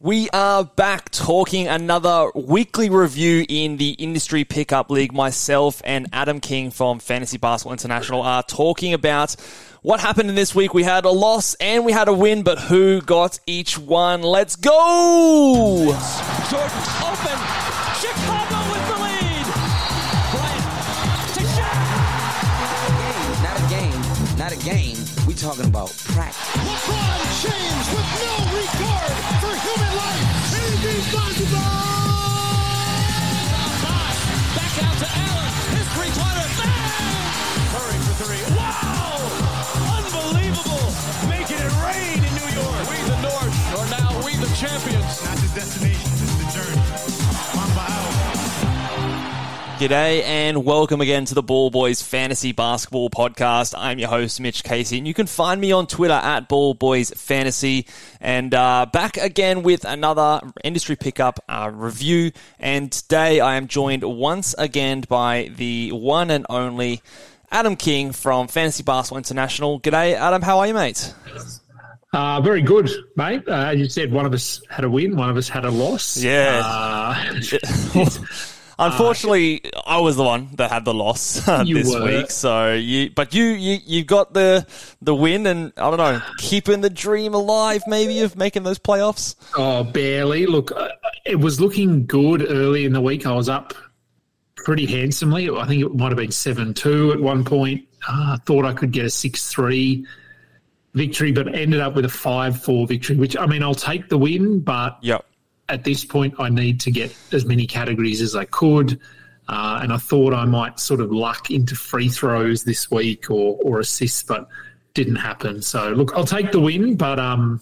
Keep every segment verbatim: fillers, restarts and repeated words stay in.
We are back talking another weekly review in the Industry Pickup League. Myself and Adam King from Fantasy Basketball International are talking about what happened in this week. We had a loss and we had a win, but who got each one? Let's go! Jordan's open. Chicago with the lead. Bryant to Shaq. Not a game. Not a game. We're talking about practice. LeBron James with no regard for human life. Anything's possible. Back out to Allen. His three-pointer. Curry for three. Wow! Unbelievable. Making it rain in New York. We the North are now we the champions. Not the destination, it's the journey. Mamba out. G'day and welcome again to the Ball Boys Fantasy Basketball Podcast. I'm your host, Mitch Casey, and you can find me on Twitter at Ball Boys Fantasy. And uh, back again with another Industry Pickup uh, review. And today I am joined once again by the one and only Adam King from Fantasy Basketball International. G'day, Adam. How are you, mate? Uh, very good, mate. Uh, you said one of us had a win, one of us had a loss. Yeah. Uh, Unfortunately, uh, I was the one that had the loss uh, this were. week. So, you, but you, you, you got the the win, and I don't know, keeping the dream alive, maybe, of making those playoffs. Oh, barely. Look, it was looking good early in the week. I was up pretty handsomely. I think it might have been seven two at one point. I uh, thought I could get a six three victory, but ended up with a five four victory. Which, I mean, I'll take the win, but yep. At this point, I need to get as many categories as I could, uh, and I thought I might sort of luck into free throws this week or or assists, but didn't happen. So look, I'll take the win, but um,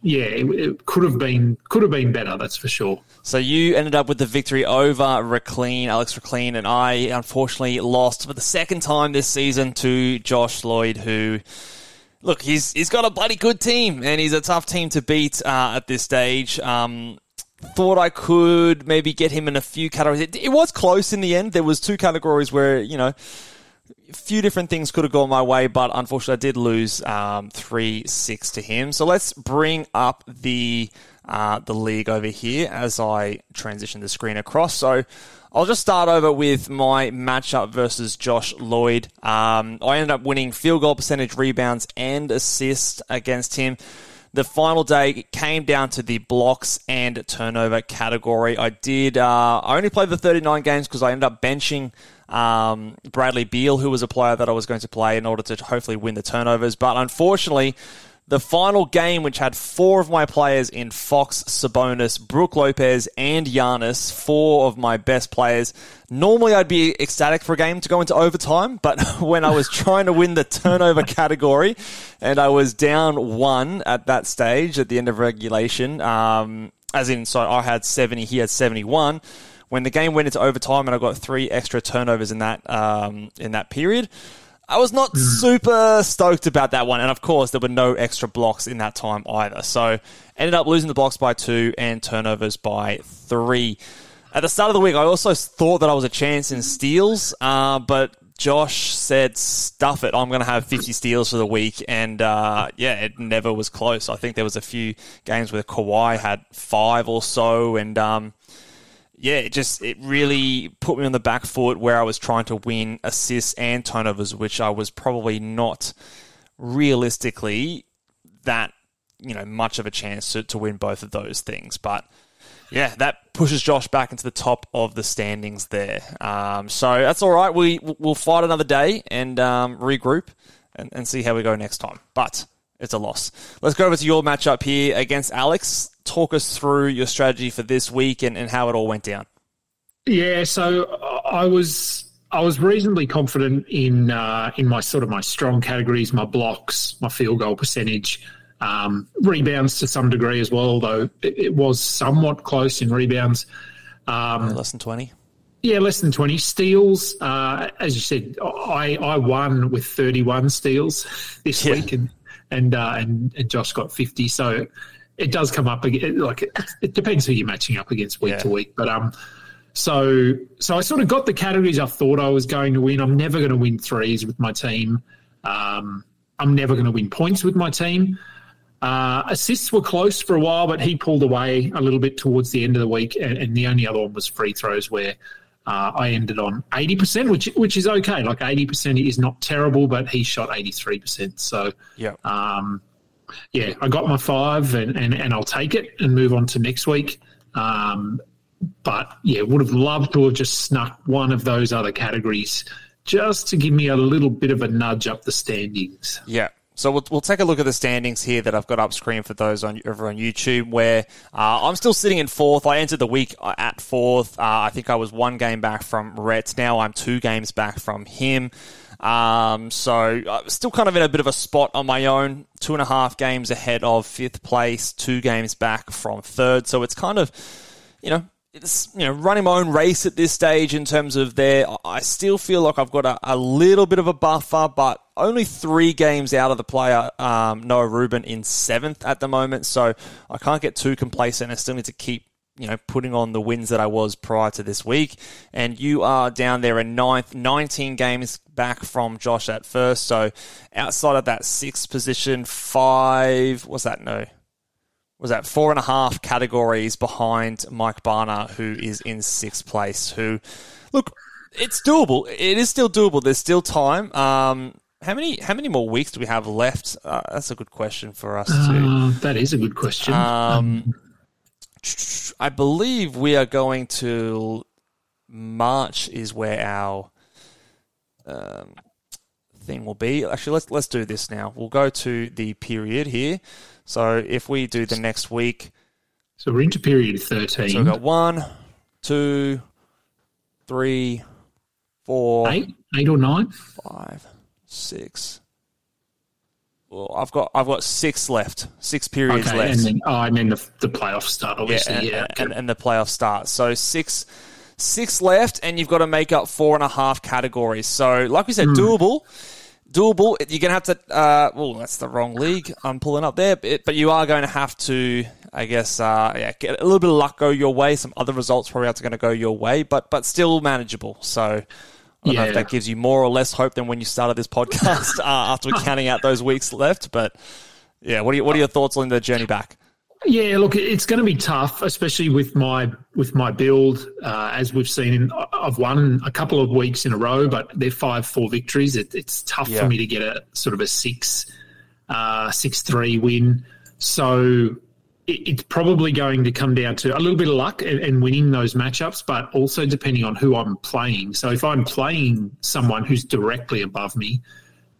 yeah, it, it could have been could have been better. That's for sure. So you ended up with the victory over McLean, Alex McLean, and I unfortunately lost for the second time this season to Josh Lloyd, who. Look, he's he's got a bloody good team, and he's a tough team to beat uh, at this stage. Um, thought I could maybe get him in a few categories. It, it was close in the end. There was two categories where, you know, a few different things could have gone my way, but unfortunately I did lose um, three six to him. So let's bring up the uh, the league over here as I transition the screen across. So I'll just start over with my matchup versus Josh Lloyd. Um, I ended up winning field goal percentage, rebounds, and assists against him. The final day came down to the blocks and turnover category. I did. Uh, I only played the thirty-nine games because I ended up benching um, Bradley Beal, who was a player that I was going to play in order to hopefully win the turnovers. But unfortunately, the final game, which had four of my players in Fox, Sabonis, Brook Lopez, and Giannis, four of my best players. Normally, I'd be ecstatic for a game to go into overtime, but when I was trying to win the turnover category, and I was down one at that stage at the end of regulation, um, as in, so I had seventy, he had seventy-one. When the game went into overtime, and I got three extra turnovers in that um, in that period. I was not super stoked about that one. And, of course, there were no extra blocks in that time either. So, ended up losing the blocks by two and turnovers by three. At the start of the week, I also thought that I was a chance in steals. Uh, but Josh said, stuff it. I'm going to have fifty steals for the week. And, uh, yeah, it never was close. I think there was a few games where Kawhi had five or so. And, um, yeah, it just it really put me on the back foot where I was trying to win assists and turnovers, which I was probably not realistically that you know, much of a chance to, to win both of those things. But yeah, that pushes Josh back into the top of the standings there. Um, so that's all right. We, we'll fight another day and um, regroup and, and see how we go next time. But it's a loss. Let's go over to your matchup here against Alex. Talk us through your strategy for this week and, and how it all went down. Yeah, so I was I was reasonably confident in uh, in my sort of my strong categories, my blocks, my field goal percentage, um, rebounds to some degree as well, though it, it was somewhat close in rebounds. Um, less than twenty. Yeah, less than twenty. Steals, uh, as you said, I, I won with thirty-one steals this yeah. week, and and, uh, and and Josh got fifty. So it does come up again. Like it, it depends who you're matching up against week yeah. to week, but um. So so I sort of got the categories I thought I was going to win. I'm never going to win threes with my team. Um, I'm never going to win points with my team. Uh, assists were close for a while, but he pulled away a little bit towards the end of the week, and, and the only other one was free throws where uh, I ended on eighty percent, which which is okay. Like eighty percent is not terrible, but he shot eighty-three percent. So, yeah, um, yeah, I got my five, and, and, and I'll take it and move on to next week. Um But, yeah, would have loved to have just snuck one of those other categories just to give me a little bit of a nudge up the standings. Yeah. So we'll we'll take a look at the standings here that I've got up screen for those on over on YouTube, where uh, I'm still sitting in fourth. I entered the week at fourth. Uh, I think I was one game back from Rhett. Now I'm two games back from him. Um, so I'm still kind of in a bit of a spot on my own. Two and a half games ahead of fifth place, two games back from third. So it's kind of, you know, It's, you know, running my own race at this stage in terms of there. I still feel like I've got a, a little bit of a buffer, but only three games out of the player, um, Noah Rubin in seventh at the moment. So I can't get too complacent. I still need to keep, you know, putting on the wins that I was prior to this week. And you are down there in ninth, nineteen games back from Josh at first. So outside of that sixth position, five, what's that? No. was that four and a half categories behind Mike Barner, who is in sixth place, who, look, it's doable. It is still doable. There's still time. Um, how many how many more weeks do we have left? Uh, that's a good question for us uh, too. That is a good question. Um, I believe we are going to March is where our um, thing will be. Actually, let's let's do this now. We'll go to the period here. So if we do the next week... So we're into period thirteen. So we've got one, two, three, four... Eight? Eight or nine? Five, six... Well, I've got I've got six left, six periods okay, left. And then, oh, and then the, the playoffs start, obviously. Yeah, and, yeah. And, and the playoffs start. So six... Six left, and you've got to make up four and a half categories. So, like we said, mm. doable. Doable. You're going to have to... Uh, well, that's the wrong league I'm pulling up there. But, but you are going to have to, I guess, uh, yeah, get a little bit of luck go your way. Some other results probably aren't going to go your way, but but still manageable. So I don't yeah. know if that gives you more or less hope than when you started this podcast uh, after counting out those weeks left. But, yeah, what are, you, what are your thoughts on the journey back? Yeah, look, it's going to be tough, especially with my with my build. Uh, as we've seen, I've won a couple of weeks in a row, but they're five four victories. It, it's tough yeah. for me to get a sort of a six uh, six three win. So it, it's probably going to come down to a little bit of luck and, and winning those matchups, but also depending on who I'm playing. So if I'm playing someone who's directly above me,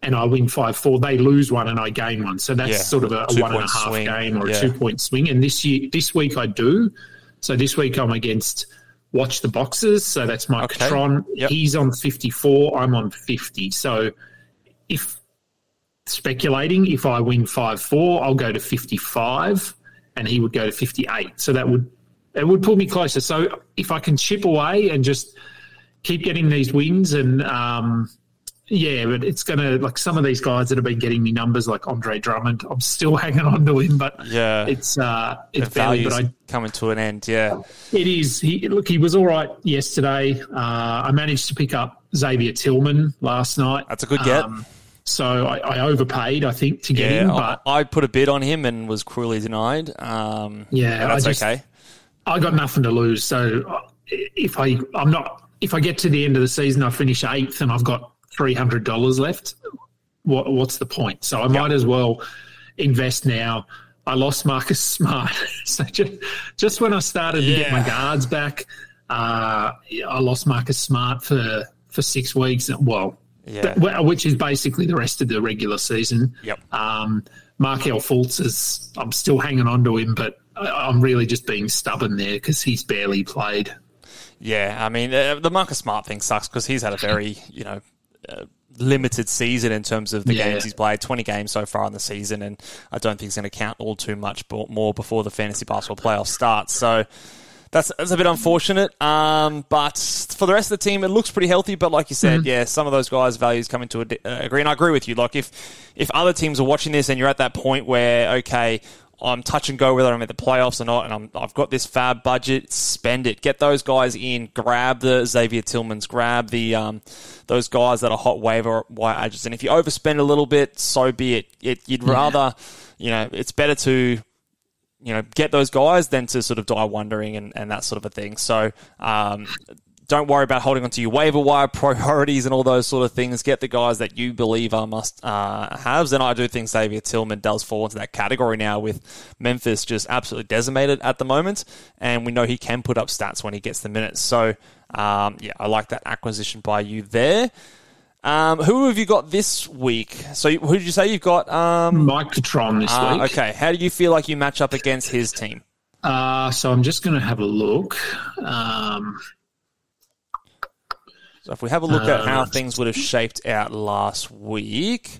and I win five four, they lose one and I gain one. So that's yeah, sort of a, a one-and-a-half game or yeah. a two-point swing. And this year, this week I do. So this week I'm against Watch the Boxers. So that's Mike okay. Catron. Yep. He's on fifty-four. I'm on fifty. So if speculating, if I win five four, I'll go to fifty-five and he would go to fifty-eight. So that would it would pull me closer. So if I can chip away and just keep getting these wins and um, – yeah, but it's going to, like some of these guys that have been getting me numbers, like Andre Drummond, I'm still hanging on to him, but yeah, it's uh, it's barely, but I, coming to an end, yeah. It is. He, look, he was all right yesterday. Uh, I managed to pick up Xavier Tillman last night. That's a good get. Um, so I, I overpaid, I think, to get yeah, him. But I, I put a bid on him and was cruelly denied. Um, yeah, that's I just, okay. I got nothing to lose. So if I, I'm not, if I get to the end of the season, I finish eighth and I've got three hundred dollars left, what, what's the point? So I might yep. as well invest now, I lost Marcus Smart. So just, just when I started yeah. to get my guards back, uh, I lost Marcus Smart for, for six weeks. Well, yeah. th- which is basically the rest of the regular season. Yep. Um, Markel Fultz is, I'm still hanging on to him, but I, I'm really just being stubborn there because he's barely played. Yeah, I mean, uh, the Marcus Smart thing sucks because he's had a very, you know, uh, limited season in terms of the yeah. games he's played, twenty games so far in the season, and I don't think he's going to count all too much more before the fantasy basketball playoff starts. So that's, that's a bit unfortunate. Um, but for the rest of the team, it looks pretty healthy. But like you said, mm-hmm. yeah, some of those guys' values come into a de- uh, agree, and I agree with you. Like if if other teams are watching this and you're at that point where, okay, I'm touch and go whether I'm at the playoffs or not, and I'm, I've got this fab budget, spend it. Get those guys in, grab the Xavier Tillmans, grab the um, those guys that are hot waiver wire agents. And if you overspend a little bit, so be it. it you'd rather, you know, it's better to, you know, get those guys than to sort of die wondering and, and that sort of a thing. So um, don't worry about holding onto your waiver wire priorities and all those sort of things. Get the guys that you believe are must-haves. Uh, and I do think Xavier Tillman does fall into that category now with Memphis just absolutely decimated at the moment. And we know he can put up stats when he gets the minutes. So, um, yeah, I like that acquisition by you there. Um, who have you got this week? So who did you say you've got? Um, Mike Catron this uh, week. Okay. How do you feel like you match up against his team? Uh, so I'm just going to have a look. Um So if we have a look at how things would have shaped out last week,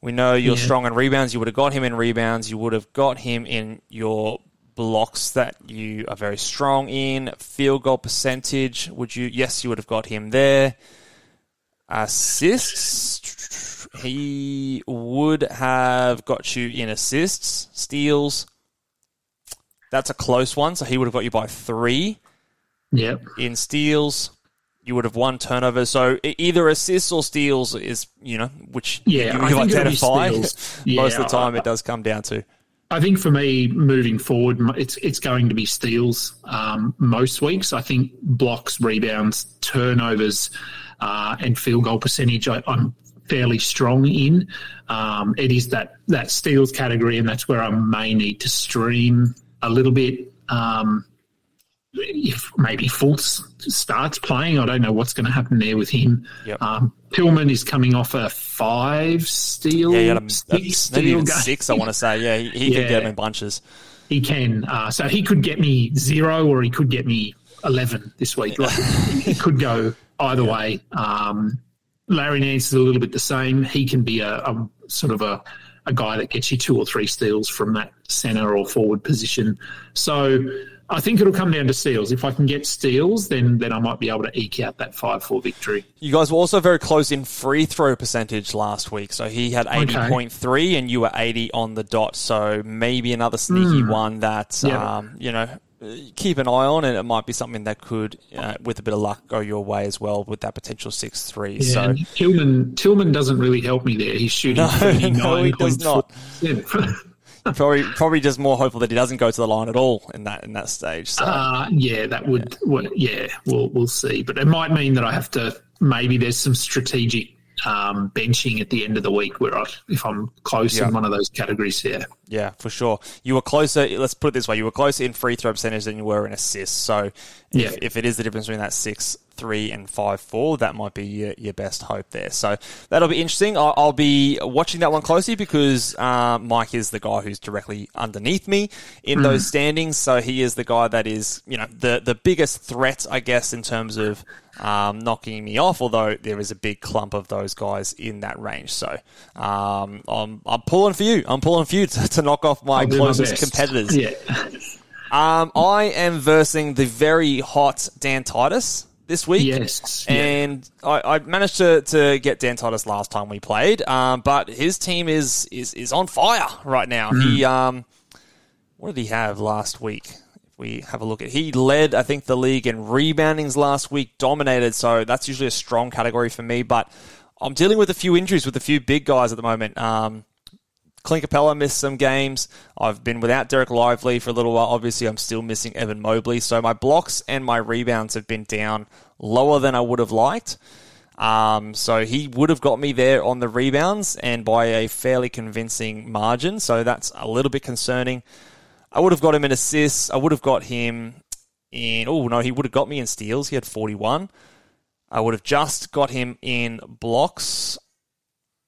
we know you're yeah. strong in rebounds. You would have got him in rebounds. You would have got him in your blocks that you are very strong in. Field goal percentage, would you? Yes, you would have got him there. Assists, he would have got you in assists. Steals, that's a close one, so he would have got you by three. Yep. In steals, you would have won turnovers. So either assists or steals is, you know, which yeah, you, you identify. Most yeah, of the time I, it does come down to. I think for me, moving forward, it's it's going to be steals um, most weeks. I think blocks, rebounds, turnovers, uh, and field goal percentage I, I'm fairly strong in. Um, it is that, that steals category, and that's where I may need to stream a little bit. Um If maybe Fultz starts playing, I don't know what's going to happen there with him. Yep. Um, Pillman is coming off a five steal, yeah, a, six a, steal maybe even six. I want to say, yeah, he, he yeah. could get them in bunches. He can, uh, so he could get me zero, or he could get me eleven this week. Yeah. Like, it could go either yeah. way. Um, Larry Nance is a little bit the same. He can be a, a sort of a, a guy that gets you two or three steals from that center or forward position. So I think it'll come down to steals. If I can get steals, then then I might be able to eke out that five four victory. You guys were also very close in free throw percentage last week. So he had eighty point three okay. and you were eighty on the dot. So maybe another sneaky mm. one that, yep. um, you know, keep an eye on, and it might be something that could, uh, with a bit of luck, go your way as well with that potential six three. Yeah, so and Tillman, Tillman doesn't really help me there. He's shooting no, thirty-nine. No, he does not. Probably, probably just more hopeful that he doesn't go to the line at all in that in that stage. So. Uh, yeah, that would. Yeah. Well, yeah, we'll we'll see, but it might mean that I have to. Maybe there's some strategic um, benching at the end of the week where I, if I'm close yeah. in one of those categories, yeah, yeah, for sure. You were closer. Let's put it this way: you were closer in free throw percentage than you were in assists. So, if, yeah. if it is the difference between that six. Three and five, four. That might be your, your best hope there. So that'll be interesting. I'll, I'll be watching that one closely because uh, Mike is the guy who's directly underneath me in mm. those standings. So he is the guy that is, you know, the the biggest threat, I guess, in terms of um, knocking me off. Although there is a big clump of those guys in that range. So um, I'm I'm pulling for you. I'm pulling for you to, to knock off my closest competitors. Yeah. um, I am versing the very hot Dan Titus this week. Yes. And yeah. I, I managed to, to get Dan Titus last time we played, um, but his team is, is, is on fire right now. Mm. He, um, what did he have last week? If we have a look at, he led, I think, the league in reboundings last week, dominated. So that's usually a strong category for me, but I'm dealing with a few injuries with a few big guys at the moment. Um, Clint Capella missed some games. I've been without Derek Lively for a little while. Obviously, I'm still missing Evan Mobley. So my blocks and my rebounds have been down lower than I would have liked. Um, so he would have got me there on the rebounds and by a fairly convincing margin. So that's a little bit concerning. I would have got him in assists. I would have got him in... Oh, no, he would have got me in steals. He had forty-one. I would have just got him in blocks,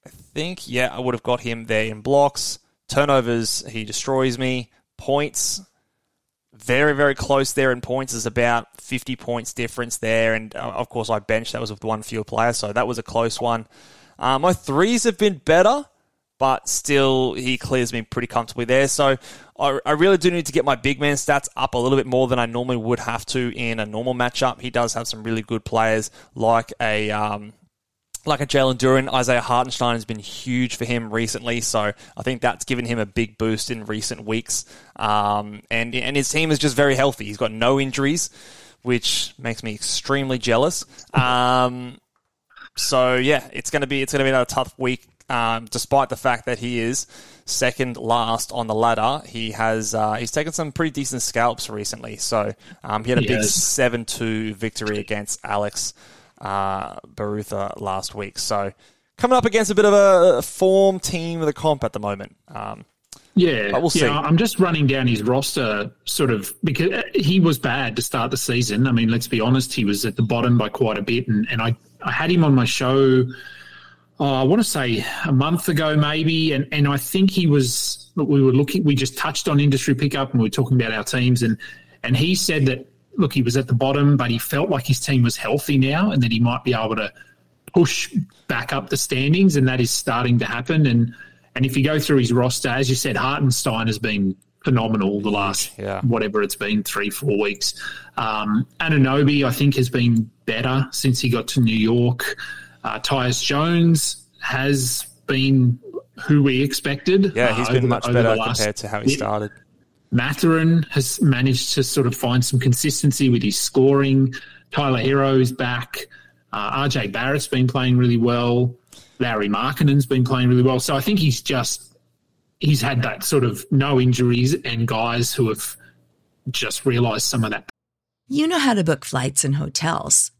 I think. Yeah, I would have got him there in blocks. Turnovers, he destroys me. Points, very, very close there in points. There's about fifty points difference there. And, uh, of course, I benched. That was with one fewer player, so that was a close one. Uh, my threes have been better, but still he clears me pretty comfortably there. So I, I really do need to get my big man stats up a little bit more than I normally would have to in a normal matchup. He does have some really good players like a... Um, Like a Jalen Duren, Isaiah Hartenstein has been huge for him recently, so I think that's given him a big boost in recent weeks. Um, and and his team is just very healthy. He's got no injuries, which makes me extremely jealous. Um, so yeah, it's gonna be it's gonna be another tough week. Um, despite the fact that he is second last on the ladder, he has uh, he's taken some pretty decent scalps recently. So um, he had a yes. big seven two victory against Alex Uh, Barutha last week. So coming up against a bit of a form team with a comp at the moment. Um, yeah, but we'll see. Yeah, I'm just running down his roster sort of because he was bad to start the season. I mean, let's be honest, he was at the bottom by quite a bit. And, and I, I had him on my show, oh, I want to say a month ago maybe. And, and I think he was, we were looking, we just touched on industry pickup and we were talking about our teams. And, and he said that, look, he was at the bottom, but he felt like his team was healthy now and that he might be able to push back up the standings, and that is starting to happen. And and if you go through his roster, as you said, Hartenstein has been phenomenal the last, yeah. whatever it's been, three, four weeks. Um, Anunoby, I think, has been better since he got to New York. Uh, Tyus Jones has been who we expected. Yeah, he's uh, been over, much better last, compared to how he yeah. started. Mathurin has managed to sort of find some consistency with his scoring. Tyler Hero is back. Uh, R J Barrett's been playing really well. Larry Markkinen's been playing really well. So I think he's just, he's had that sort of no injuries and guys who have just realised some of that. You know how to book flights and hotels.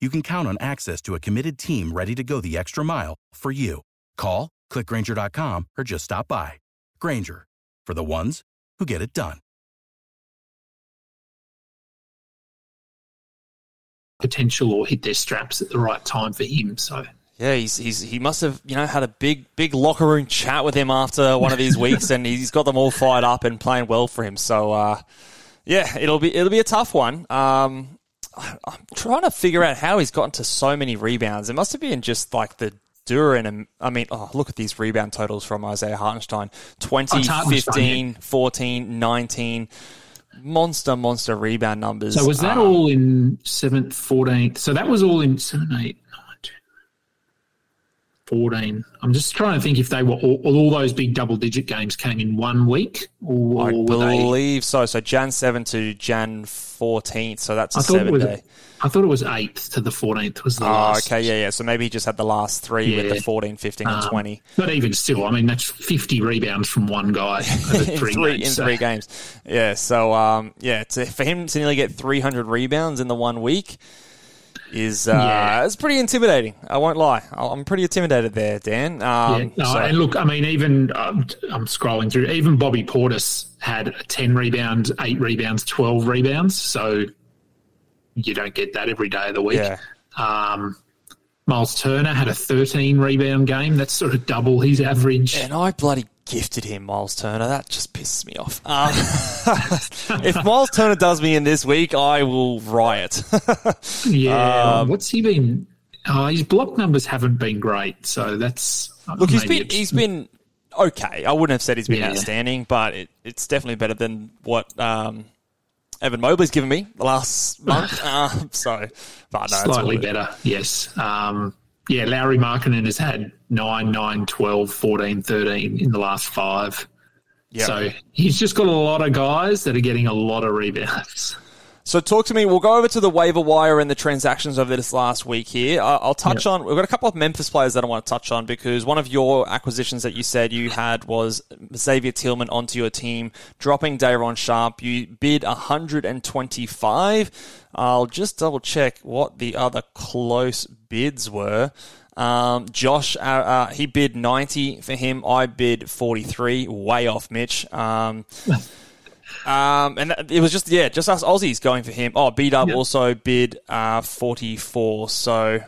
you can count on access to a committed team ready to go the extra mile for you. Call, click Grainger dot com, or just stop by. Grainger, for the ones who get it done. Potential or hit their straps at the right time for him, so... Yeah, he's, he's he must have, you know, had a big big locker room chat with him after one of these weeks, and he's got them all fired up and playing well for him. So, uh, yeah, it'll be it'll be a tough one. Um, I'm trying to figure out how he's gotten to so many rebounds. It must have been just like the Duren. I mean, oh, look at these rebound totals from Isaiah Hartenstein. twenty, fifteen, fourteen, nineteen. Monster, monster rebound numbers. So was that um, all in seventh, fourteenth? So that was all in seven, eight. fourteen. I'm just trying to think if they were all, all those big double-digit games came in one week. Or I believe they... so. So January seventh to January fourteenth. So that's a seven-day. I thought it was eighth to the fourteenth was the oh, last. Oh, okay, yeah, yeah. So maybe he just had the last three yeah. with the fourteen, fifteen, um, and twenty. But even still, I mean, that's fifty rebounds from one guy over three, three games. In so. three games. Yeah, so, um, yeah, to, for him to nearly get three hundred rebounds in the one week... is uh, yeah. it's pretty intimidating. I won't lie. I'm pretty intimidated there, Dan. Um, yeah. no, so. And look, I mean, even um, I'm scrolling through, even Bobby Portis had ten rebounds, eight rebounds, twelve rebounds. So you don't get that every day of the week. Yeah. Um, Myles Turner had a thirteen rebound game. That's sort of double his average. And I bloody gifted him, Myles Turner. That just pisses me off. Um, if Myles Turner does me in this week, I will riot. yeah. Um, what's he been? Oh, his block numbers haven't been great. So that's. Look, he's been, he's been okay. I wouldn't have said he's been yeah. outstanding, but it, it's definitely better than what. Um, Evan Mobley's given me the last month, uh, so but no, slightly better, yes. Um, yeah, Lauri Markkanen has had nine, nine, twelve, fourteen, thirteen in the last five. Yep. So he's just got a lot of guys that are getting a lot of rebounds. So talk to me. We'll go over to the waiver wire and the transactions over this last week here. I'll touch yep. on – we've got a couple of Memphis players that I want to touch on because one of your acquisitions that you said you had was Xavier Tillman onto your team, dropping Daron Sharp. You bid one hundred twenty-five. I'll just double-check what the other close bids were. Um, Josh, uh, uh, he bid ninety for him. I bid forty-three. Way off, Mitch. Um Um, and it was just, yeah, just us Aussies going for him. Oh, B-Dub yep. also bid uh, forty-four. So,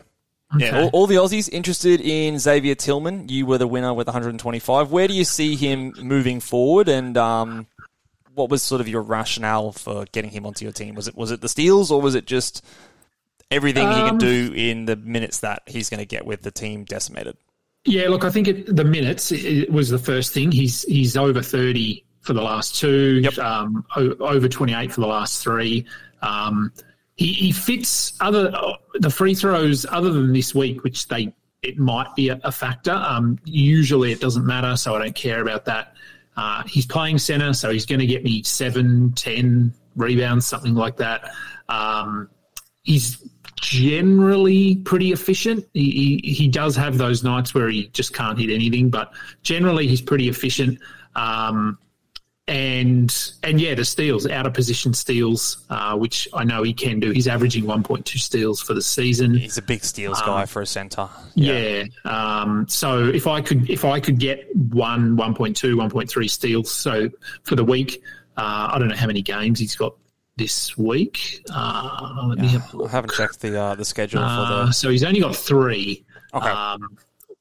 yeah, okay. all, all the Aussies interested in Xavier Tillman. You were the winner with one hundred twenty-five. Where do you see him moving forward? And um, what was sort of your rationale for getting him onto your team? Was it was it the steals or was it just everything um, he can do in the minutes that he's going to get with the team decimated? Yeah, look, I think it, the minutes it was the first thing. He's, he's over thirty for the last two, yep. um, over twenty-eight for the last three. Um, he, he fits other uh, the free throws other than this week, which they it might be a, a factor. Um, usually it doesn't matter, so I don't care about that. Uh, he's playing centre, so he's going to get me seven, ten rebounds, something like that. Um, he's generally pretty efficient. He, he, he does have those nights where he just can't hit anything, but generally he's pretty efficient. Um And, and yeah, the steals, out-of-position steals, uh, which I know he can do. He's averaging one point two steals for the season. He's a big steals um, guy for a centre. Yeah. yeah. Um, so if I could if I could get one, one point two, one point three steals so for the week, uh, I don't know how many games he's got this week. Uh, let yeah, me have a look. I haven't checked the, uh, the schedule uh, for the... So he's only got three. Okay. Um,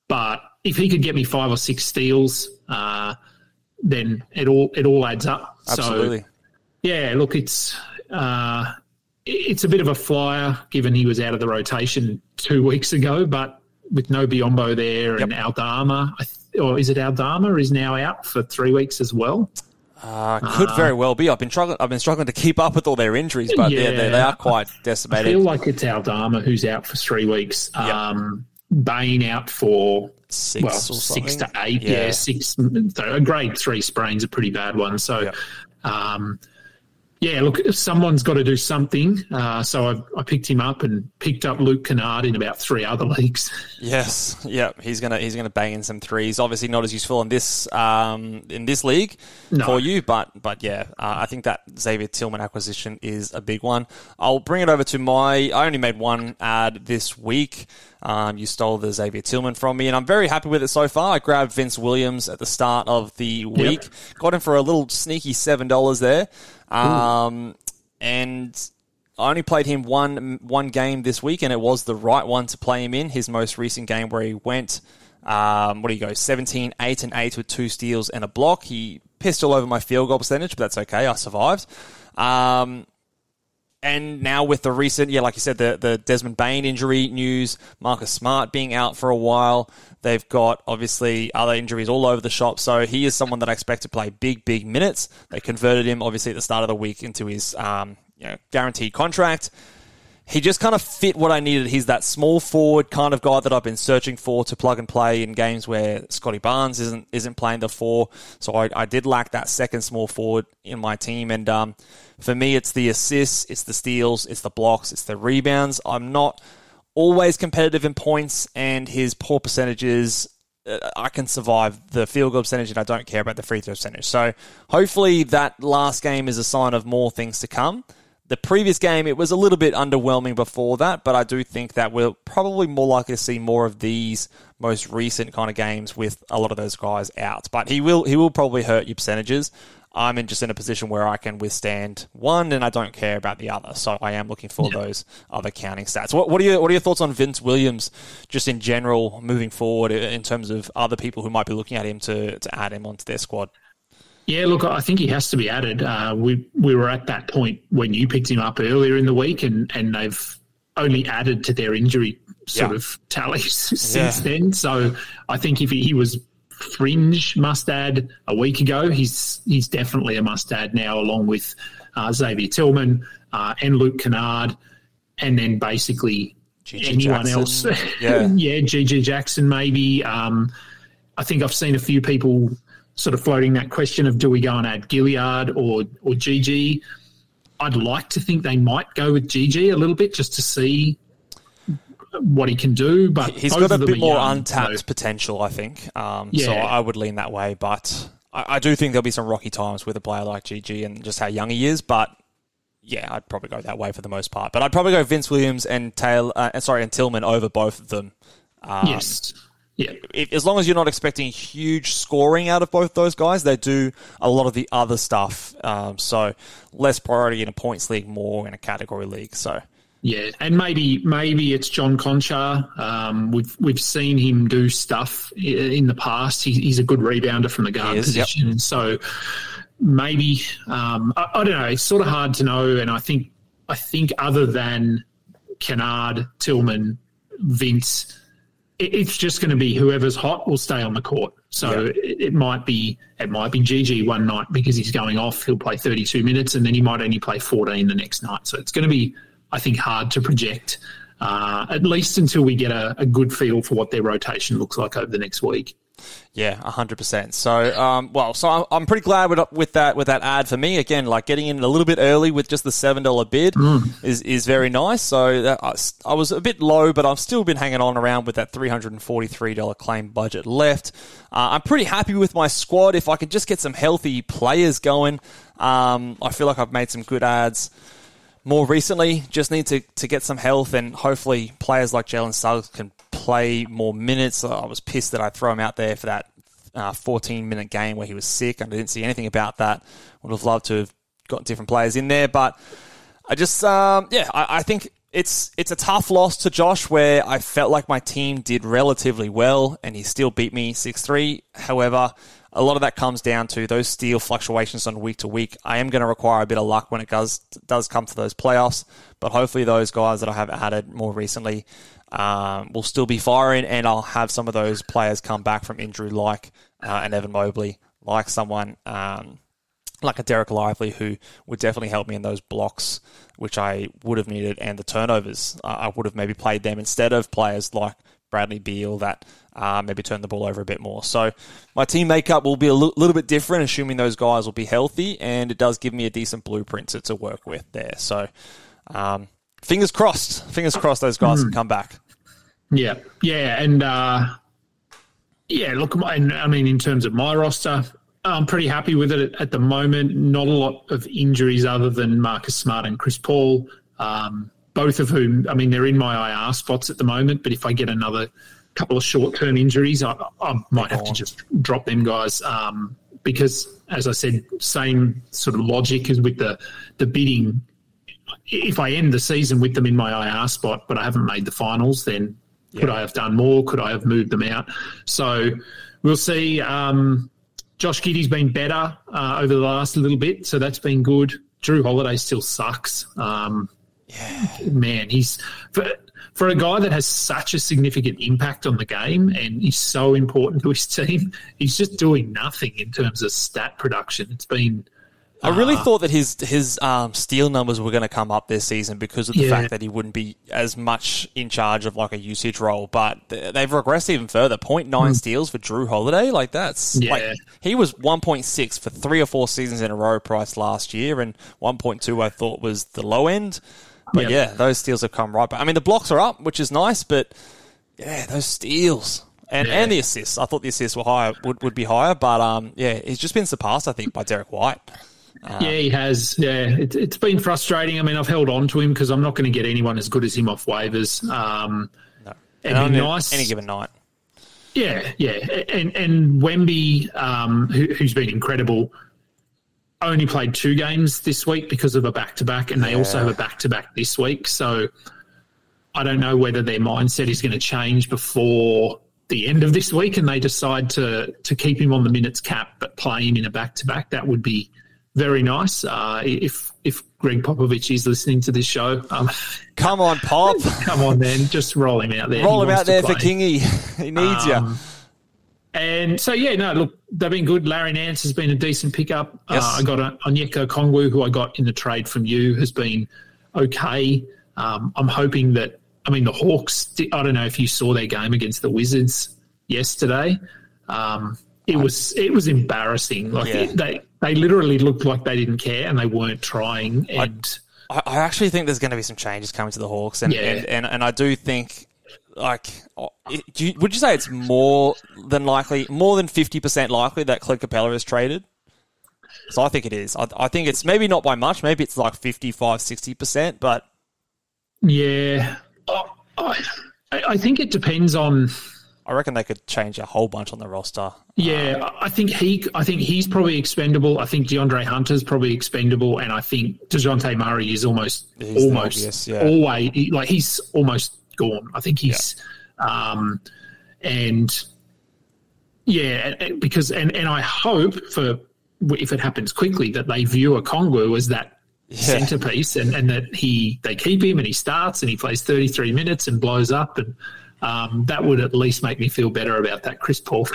but if he could get me five or six steals... Uh, then it all it all adds up. Absolutely. So, yeah, look, it's uh, it's a bit of a flyer given he was out of the rotation two weeks ago, but with no Biombo there yep. and Aldama, or is it Aldama is now out for three weeks as well? Uh, could uh, very well be. I've been struggling. I've been struggling to keep up with all their injuries, but yeah, they they are quite decimated. I feel like it's Aldama who's out for three weeks. Yep. Um, Bain out for six, well, or six to eight, yeah. yeah, six. So a grade three sprain's a pretty bad one. So, yeah, um, yeah look, someone's got to do something. Uh, so I, I picked him up and picked up Luke Kennard in about three other leagues. Yes, yeah, he's gonna he's gonna bang in some threes. Obviously, not as useful in this um, in this league no. for you, but but yeah, uh, I think that Xavier Tillman acquisition is a big one. I'll bring it over to my. I only made one ad this week. Um, you stole the Xavier Tillman from me, and I'm very happy with it so far. I grabbed Vince Williams at the start of the week. Yep. Got him for a little sneaky seven dollars there. Um, and I only played him one one game this week, and it was the right one to play him in. His most recent game where he went, um, what do you go, seventeen, eight, and eight with two steals and a block. He pissed all over my field goal percentage, but that's okay. I survived. Um And now with the recent, yeah, like you said, the, the Desmond Bain injury news, Marcus Smart being out for a while, they've got obviously other injuries all over the shop. So he is someone that I expect to play big, big minutes. They converted him obviously at the start of the week into his um, you know, guaranteed contract. He just kind of fit what I needed. He's that small forward kind of guy that I've been searching for to plug and play in games where Scotty Barnes isn't isn't playing the four. So I, I did lack that second small forward in my team. And um, for me, it's the assists, it's the steals, it's the blocks, it's the rebounds. I'm not always competitive in points, and his poor percentages, uh, I can survive the field goal percentage, and I don't care about the free throw percentage. So hopefully that last game is a sign of more things to come. The previous game, it was a little bit underwhelming before that, but I do think that we're probably more likely to see more of these most recent kind of games with a lot of those guys out. But he will he will probably hurt your percentages. I'm in just in a position where I can withstand one, and I don't care about the other. So I am looking for yeah. those other counting stats. What, what are your what are your thoughts on Vince Williams, just in general, moving forward in terms of other people who might be looking at him to, to add him onto their squad? Yeah, look, I think he has to be added. Uh, we we were at that point when you picked him up earlier in the week, and, and they've only added to their injury sort yeah. of tallies since yeah. then. So I think if he, he was fringe must add a week ago, he's he's definitely a must add now, along with uh, Xavier Tillman uh, and Luke Kennard, and then basically G G anyone Jackson. else. Yeah, yeah, G G Jackson maybe. Um, I think I've seen a few people sort of floating that question of do we go and add Gilliard or or G G. I'd like to think they might go with G G a little bit just to see what he can do, but he's got a bit more young, untapped so. potential, I think. Um, yeah. So I would lean that way, but I, I do think there'll be some rocky times with a player like G G and just how young he is. But yeah, I'd probably go that way for the most part. But I'd probably go Vince Williams and Taylor, uh, sorry, and Tillman over both of them. Um, yes. Yeah. If, as long as you're not expecting huge scoring out of both those guys, they do a lot of the other stuff. Um, so less priority in a points league, more in a category league. So. Yeah, and maybe maybe it's John Conchar. Um, we've we've seen him do stuff in the past. He, he's a good rebounder from the guard is, position, yep. so maybe um, I, I don't know. It's sort of hard to know. And I think I think other than Kennard, Tillman, Vince, it, it's just going to be whoever's hot will stay on the court. So yep. it, it might be it might be G G one night because he's going off. He'll play thirty-two minutes, and then he might only play fourteen the next night. So it's going to be, I think, hard to project, uh, at least until we get a, a good feel for what their rotation looks like over the next week. Yeah, one hundred percent. So, um, well, so I'm, I'm pretty glad with, with that with that ad for me. Again, like getting in a little bit early with just the seven dollars bid mm. is, is very nice. So that, I, I was a bit low, but I've still been hanging on around with that three hundred forty-three dollars claim budget left. Uh, I'm pretty happy with my squad. If I could just get some healthy players going, um, I feel like I've made some good ads. More recently, just need to, to get some health, and hopefully players like Jalen Suggs can play more minutes. I was pissed that I threw him out there for that uh, fourteen-minute game where he was sick. I didn't see anything about that. Would have loved to have got different players in there, but I just, um, yeah, I, I think it's it's a tough loss to Josh where I felt like my team did relatively well, and he still beat me six three. However, a lot of that comes down to those steal fluctuations on week to week. I am going to require a bit of luck when it does does come to those playoffs, but hopefully those guys that I have added more recently um, will still be firing, and I'll have some of those players come back from injury, like uh, an Evan Mobley, like someone um, like a Derek Lively, who would definitely help me in those blocks, which I would have needed, and the turnovers. Uh, I would have maybe played them instead of players like Bradley Beal that uh, maybe turn the ball over a bit more. So my team makeup will be a l- little bit different, assuming those guys will be healthy, and it does give me a decent blueprint to, to work with there. So um, fingers crossed. Fingers crossed those guys mm. can come back. Yeah. Yeah, and uh, yeah, look, I mean, in terms of my roster, I'm pretty happy with it at the moment. Not a lot of injuries other than Marcus Smart and Chris Paul. Um Both of whom, I mean, they're in my I R spots at the moment, but if I get another couple of short-term injuries, I, I might have to just drop them guys um, because, as I said, same sort of logic as with the, the bidding. If I end the season with them in my I R spot but I haven't made the finals, then yeah. could I have done more? Could I have moved them out? So we'll see. Um, Josh Giddey's been better uh, over the last little bit, so that's been good. Drew Holiday still sucks. Um Yeah. Man, he's for, for a guy that has such a significant impact on the game and is so important to his team, he's just doing nothing in terms of stat production. It's been uh, I really thought that his his um, steal numbers were going to come up this season because of the yeah. fact that he wouldn't be as much in charge of like a usage role, but they've regressed even further. zero point nine mm. steals for Drew Holiday, like that's yeah. like he was one point six for three or four seasons in a row priced last year, and one point two I thought was the low end. But, yeah. yeah, those steals have come right back. I mean, the blocks are up, which is nice, but, yeah, those steals and, yeah. and the assists. I thought the assists were higher, would, would be higher, but, um, yeah, he's just been surpassed, I think, by Derek White. Uh, yeah, he has. Yeah, it, it's been frustrating. I mean, I've held on to him because I'm not going to get anyone as good as him off waivers. Um, no. And, and nice any given night. Yeah, yeah. And and Wemby, um, who, who's been incredible, only played two games this week because of a back-to-back, and they yeah. also have a back-to-back this week. So I don't know whether their mindset is going to change before the end of this week and they decide to to keep him on the minutes cap but play him in a back-to-back. That would be very nice. Uh, if if Greg Popovich is listening to this show, um, come on, Pop, come on, then just roll him out there. Roll him out there for Kingy. He needs um, you. And so yeah, no, look, they've been good. Larry Nance has been a decent pickup. Yes. Uh, I got Onyeka Kongwu, who I got in the trade from you, has been okay. Um, I'm hoping that. I mean, the Hawks. I don't know if you saw their game against the Wizards yesterday. Um, it was it was embarrassing. Like yeah. it, they. They literally looked like they didn't care and they weren't trying. And I, I actually think there's going to be some changes coming to the Hawks. And yeah. and, and, and I do think, like, do you, would you say it's more than likely, more than fifty percent likely that Clint Capella is traded? So I think it is. I, I think it's maybe not by much. Maybe it's like fifty-five, sixty percent, but... Yeah. Oh, I, I think it depends on... I reckon they could change a whole bunch on the roster. Yeah, um, I think he. I think he's probably expendable. I think DeAndre Hunter's probably expendable, and I think DeJounte Murray is almost, almost obvious, yeah. always like he's almost gone. I think he's, yeah. um, and yeah, because and, and I hope for if it happens quickly that they view a Kongwu as that yeah. centerpiece, and, and that he they keep him and he starts and he plays thirty-three minutes and blows up and. Um, that would at least make me feel better about that Chris Paul.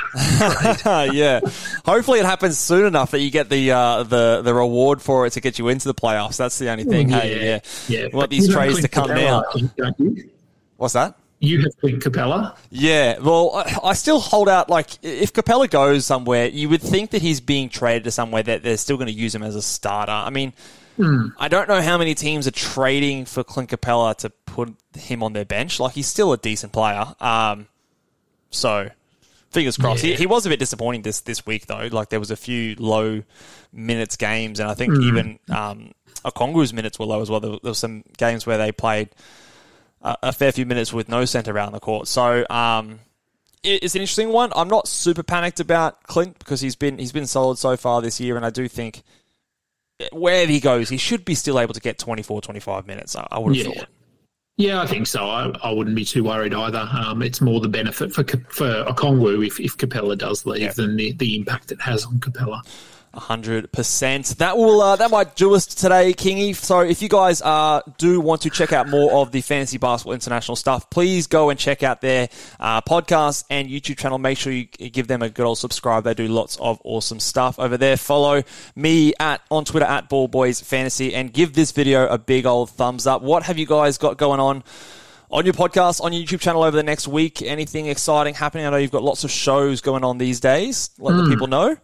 Yeah, hopefully it happens soon enough that you get the uh, the the reward for it to get you into the playoffs. That's the only thing. Yeah, hey, yeah, yeah. You want these trades to come Capella, now? Think, don't you? What's that? You have Clint Capella. Yeah. Well, I, I still hold out. Like, if Capella goes somewhere, you would think that he's being traded to somewhere that they're still going to use him as a starter. I mean. Mm. I don't know how many teams are trading for Clint Capella to put him on their bench. Like, he's still a decent player. Um, so, fingers crossed. Yeah. He, he was a bit disappointing this, this week, though. Like, there was a few low minutes games, and I think mm. even um, Okongwu's minutes were low as well. There, there were some games where they played uh, a fair few minutes with no centre out on the court. So, um, it, it's an interesting one. I'm not super panicked about Clint because he's been he's been solid so far this year, and I do think... Wherever he goes, he should be still able to get twenty-four, twenty-five minutes, I would have yeah. thought. Yeah, I think so. I, I wouldn't be too worried either. Um, it's more the benefit for for Okongwu if, if Capella does leave yeah. than the, the impact it has on Capella. one hundred percent. That will uh, that might do us today, Kingy. So if you guys uh, do want to check out more of the Fantasy Basketball International stuff, please go and check out their uh, podcast and YouTube channel. Make sure you give them a good old subscribe. They do lots of awesome stuff over there. Follow me at on Twitter at Ball Boys Fantasy and give this video a big old thumbs up. What have you guys got going on? On your podcast, on your YouTube channel over the next week, anything exciting happening? I know you've got lots of shows going on these days. Let mm. the people know.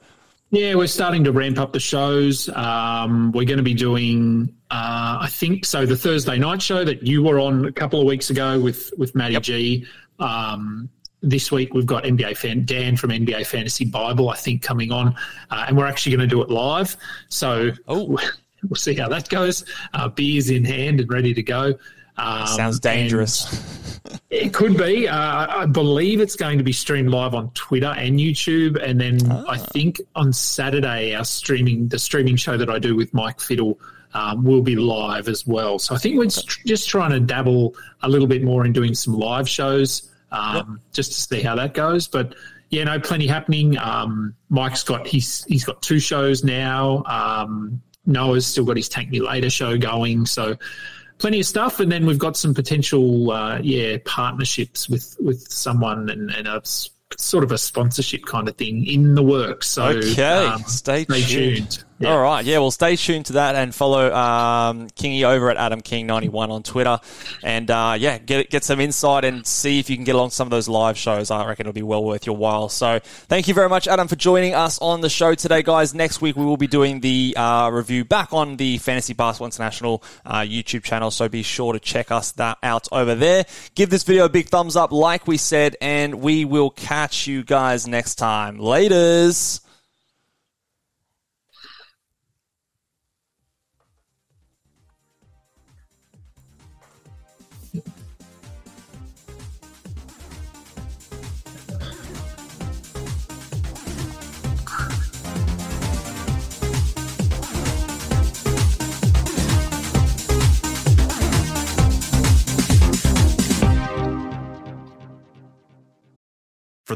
Yeah, we're starting to ramp up the shows. Um, we're going to be doing, uh, I think, so the Thursday night show that you were on a couple of weeks ago with, with Matty yep. G. Um, this week we've got N B A fan Dan from N B A Fantasy Bible, I think, coming on. Uh, and we're actually going to do it live. So oh. we'll see how that goes. Uh, beers in hand and ready to go. Um, Sounds dangerous. It could be. Uh, I believe it's going to be streamed live on Twitter and YouTube, and then oh. I think on Saturday our streaming the streaming show that I do with Mike Fiddle um, will be live as well. So I think we're okay. tr- just trying to dabble a little bit more in doing some live shows um, yep. just to see how that goes. But yeah, no, plenty happening. Um, Mike's got he's he's got two shows now. Um, Noah's still got his Tank Me Later show going. So. Plenty of stuff, and then we've got some potential, uh, yeah, partnerships with, with someone and, and a sort of a sponsorship kind of thing in the works. So okay, um, stay, stay tuned. tuned. Yeah. All right, yeah, well, stay tuned to that and follow um, Kingy over at Adam King ninety-one on Twitter, and uh, yeah, get get some insight and see if you can get along some of those live shows. I reckon it'll be well worth your while. So thank you very much, Adam, for joining us on the show today, guys. Next week we will be doing the uh, review back on the Fantasy Basketball International uh, YouTube channel, so be sure to check us that out over there. Give this video a big thumbs up, like we said, and we will catch you guys next time. Laters. For